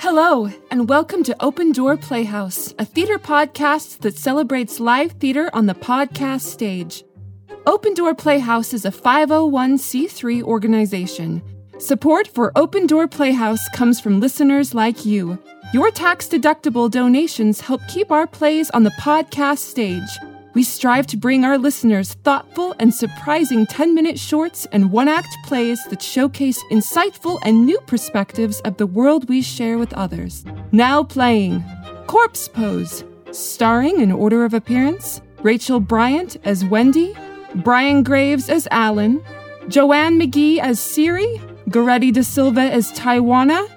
Hello, and welcome to Open Door Playhouse, a theater podcast that celebrates live theater on the podcast stage. Open Door Playhouse is a 501c3 organization. Support for Open Door Playhouse comes from listeners like you. Your tax-deductible donations help keep our plays on the podcast stage. We strive to bring our listeners thoughtful and surprising 10-minute shorts and one-act plays that showcase insightful and new perspectives of the world we share with others. Now playing Corpse Pose, starring in order of appearance, Rachel Bryant as Wendy, Brian Graves as Alan, Joanne McGee as Siri, Goreti da Silva as Taywana,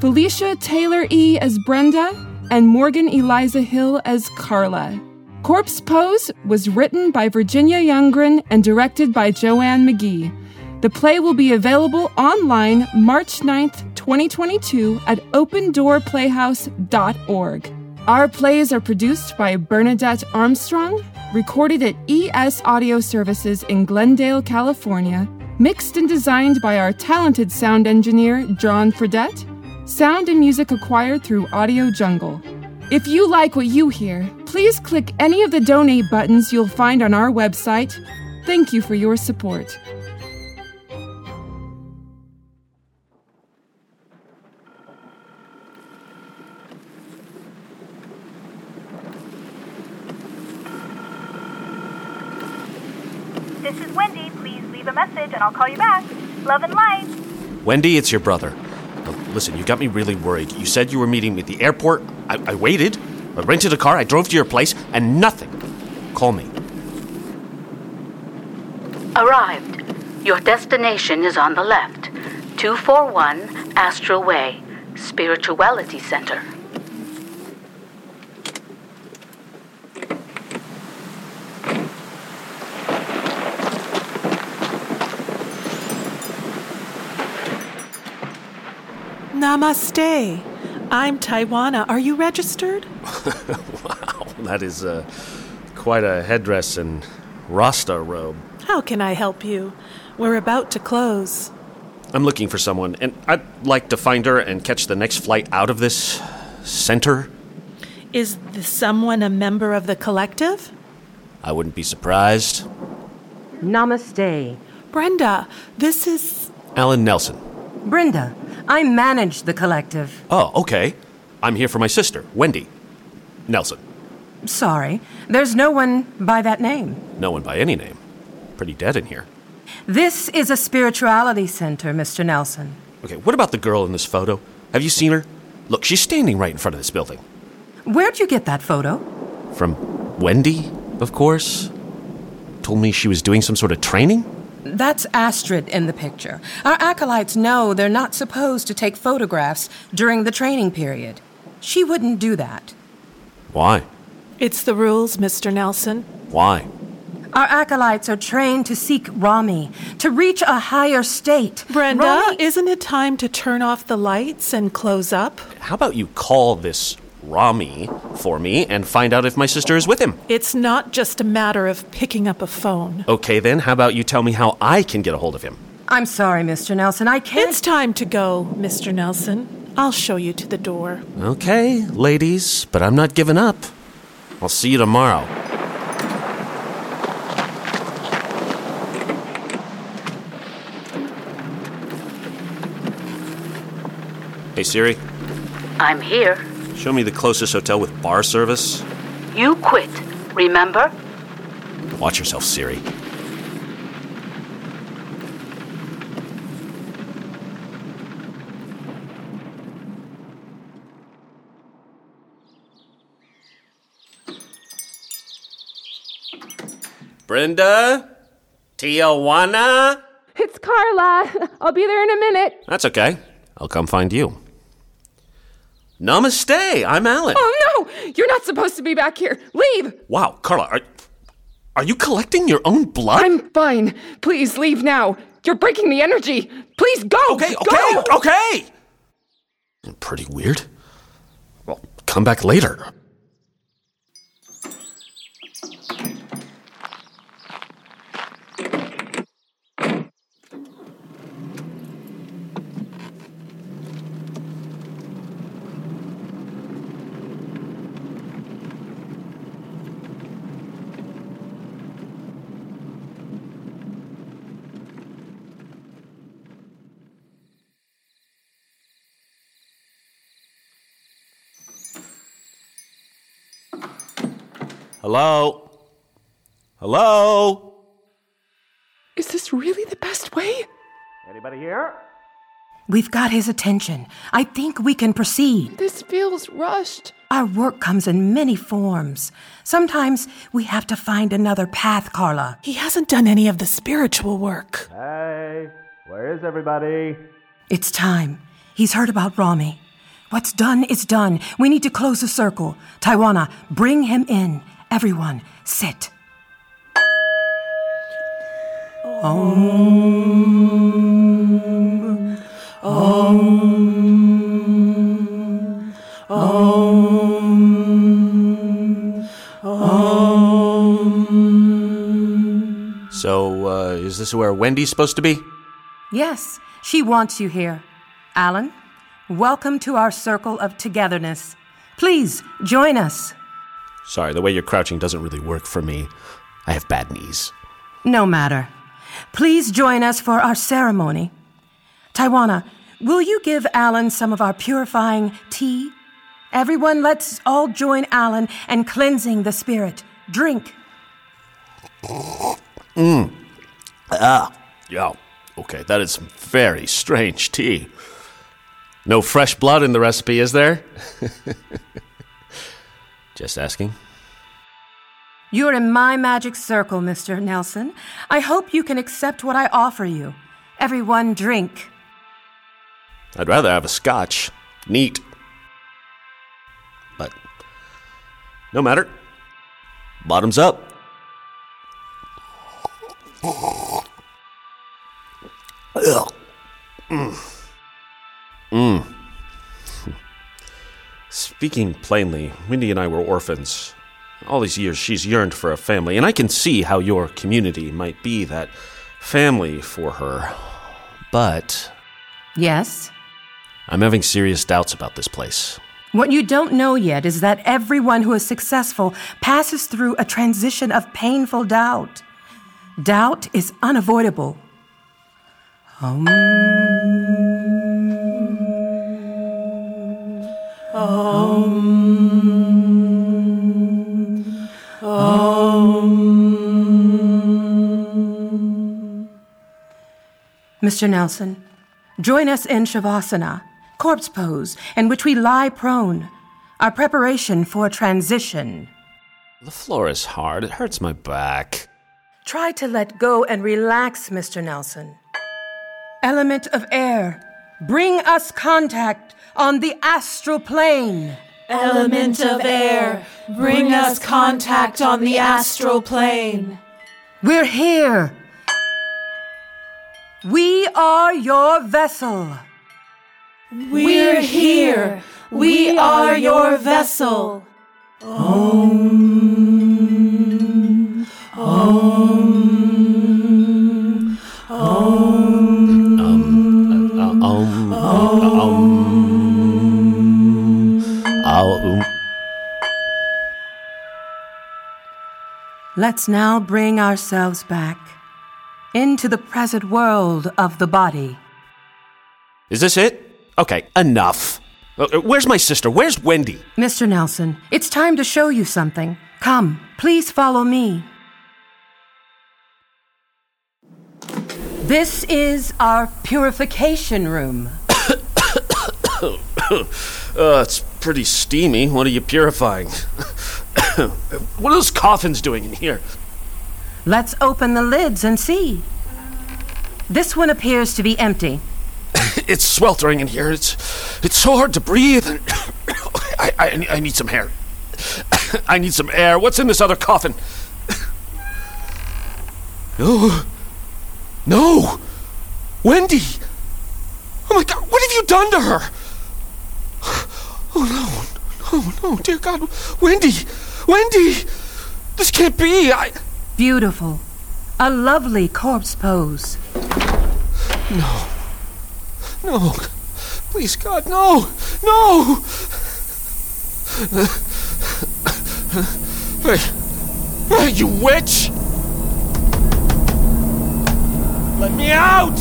Felicia Taylor E. as Brenda, and Morgan Eliza Hill as Carla. Corpse Pose was written by Virginia Youngren and directed by Joanne McGee. The play will be available online March 9th, 2022 at opendoorplayhouse.org. Our plays are produced by Bernadette Armstrong, recorded at ES Audio Services in Glendale, California, mixed and designed by our talented sound engineer, John Fredette, sound and music acquired through Audio Jungle. If you like what you hear, please click any of the donate buttons you'll find on our website. Thank you for your support. This is Wendy. Please leave a message and I'll call you back. Love and light. Wendy, it's your brother. Listen, you got me really worried. You said you were meeting me at the airport. I waited. I rented a car. I drove to your place, and nothing. Call me. Arrived. Your destination is on the left. 241 Astral Way, Spirituality Center. Namaste. I'm Taywana. Are you registered? Wow, that is quite a headdress and Rasta robe. How can I help you? We're about to close. I'm looking for someone, and I'd like to find her and catch the next flight out of this center. Is someone a member of the collective? I wouldn't be surprised. Namaste. Brenda, this is... Alan Nelson. Brenda, I manage the collective. Oh, okay. I'm here for my sister, Wendy Nelson. Sorry, there's no one by that name. No one by any name. Pretty dead in here. This is a spirituality center, Mr. Nelson. Okay, what about the girl in this photo? Have you seen her? Look, she's standing right in front of this building. Where'd you get that photo? From Wendy, of course. Told me she was doing some sort of training. That's Astrid in the picture. Our acolytes know they're not supposed to take photographs during the training period. She wouldn't do that. Why? It's the rules, Mr. Nelson. Why? Our acolytes are trained to seek Rami, to reach a higher state. Brenda, Rami, isn't it time to turn off the lights and close up? How about you call this Rami for me and find out if my sister is with him? It's not just a matter of picking up a phone. Okay, then, how about you tell me how I can get a hold of him? I'm sorry, Mr. Nelson, I can't... It's time to go, Mr. Nelson. I'll show you to the door. Okay, ladies, but I'm not giving up. I'll see you tomorrow. Hey, Siri. I'm here. Show me the closest hotel with bar service. You quit, remember? Watch yourself, Siri. Brenda? Tijuana? It's Carla. I'll be there in a minute. That's okay. I'll come find you. Namaste, I'm Alan. Oh, no, you're not supposed to be back here. Leave. Wow, Carla, are you collecting your own blood? I'm fine. Please leave now. You're breaking the energy. Please go. Okay. Pretty weird. Well, come back later. Hello? Hello? Is this really the best way? Anybody here? We've got his attention. I think we can proceed. This feels rushed. Our work comes in many forms. Sometimes we have to find another path, Carla. He hasn't done any of the spiritual work. Hey, where is everybody? It's time. He's heard about Rami. What's done is done. We need to close the circle. Taywana, bring him in. Everyone, sit. Om. Om. Om. Om. Om. So, is this where Wendy's supposed to be? Yes, she wants you here. Alan, welcome to our circle of togetherness. Please, join us. Sorry, the way you're crouching doesn't really work for me. I have bad knees. No matter. Please join us for our ceremony. Taywana, will you give Alan some of our purifying tea? Everyone, let's all join Alan in cleansing the spirit. Drink. Yeah. Okay, that is some very strange tea. No fresh blood in the recipe, is there? Just asking. You're in my magic circle, Mr. Nelson. I hope you can accept what I offer you. Everyone, drink. I'd rather have a scotch. Neat. But no matter. Bottoms up. Speaking plainly, Wendy and I were orphans. All these years she's yearned for a family, and I can see how your community might be that family for her. But... Yes? I'm having serious doubts about this place. What you don't know yet is that everyone who is successful passes through a transition of painful doubt. Doubt is unavoidable. Mr. Nelson, join us in Shavasana, Corpse Pose, in which we lie prone, our preparation for transition. The floor is hard. It hurts my back. Try to let go and relax, Mr. Nelson. Element of air, bring us contact on the astral plane. Element of air, bring us contact on the astral plane. We're here. We are your vessel. We're here. We are your vessel. Om. Om. Om. Om. Om. Let's now bring ourselves back into the present world of the body. Is this it? Okay, enough. Where's my sister? Where's Wendy? Mr. Nelson, it's time to show you something. Come, please follow me. This is our purification room. It's pretty steamy. What are you purifying? What are those coffins doing in here? Let's open the lids and see. This one appears to be empty. It's sweltering in here. It's so hard to breathe. I need some air. I need some air. What's in this other coffin? No. Wendy. Oh, my God. What have you done to her? Oh, no. Dear God. Wendy. This can't be. Beautiful. A lovely corpse pose. No. Please, God, no! Hey, you witch! Let me out!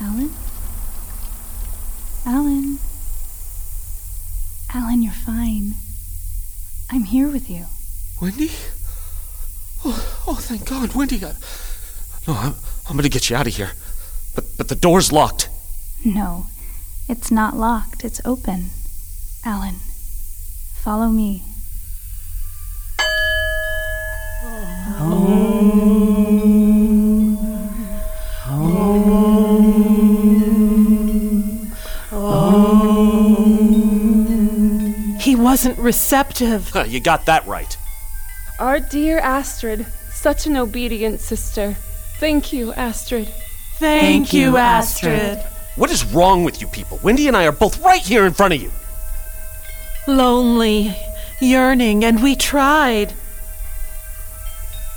Alan? Alan? Alan, you're fine. I'm here with you. Wendy? Oh, thank God, Wendy. I'm going to get you out of here. But the door's locked. No, it's not locked. It's open. Alan, follow me. He wasn't receptive. You got that right. Our dear Astrid, such an obedient sister. Thank you, Astrid. Thank you, Astrid. What is wrong with you people? Wendy and I are both right here in front of you. Lonely, yearning, and we tried.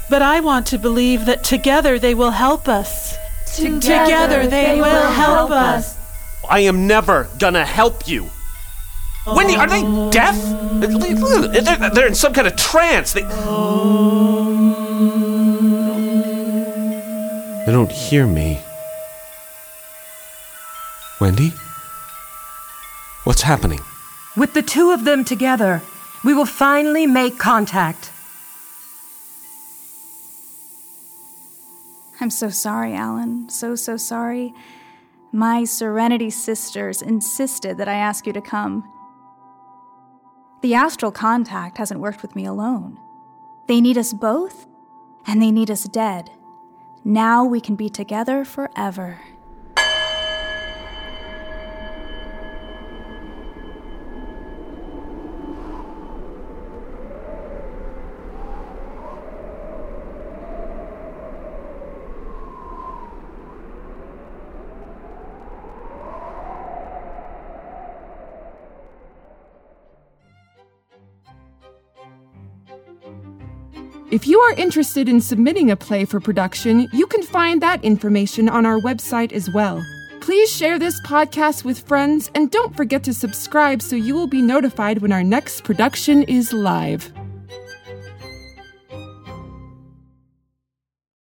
But I want to believe that together they will help us. Together they will help us. I am never gonna help you. Oh. Wendy, are they deaf? They're in some kind of trance. They don't hear me. Wendy? What's happening? With the two of them together, we will finally make contact. I'm so sorry, Alan. So sorry. My Serenity sisters insisted that I ask you to come. The astral contact hasn't worked with me alone. They need us both, and they need us dead. Now we can be together forever. If you are interested in submitting a play for production, you can find that information on our website as well. Please share this podcast with friends, and don't forget to subscribe so you will be notified when our next production is live.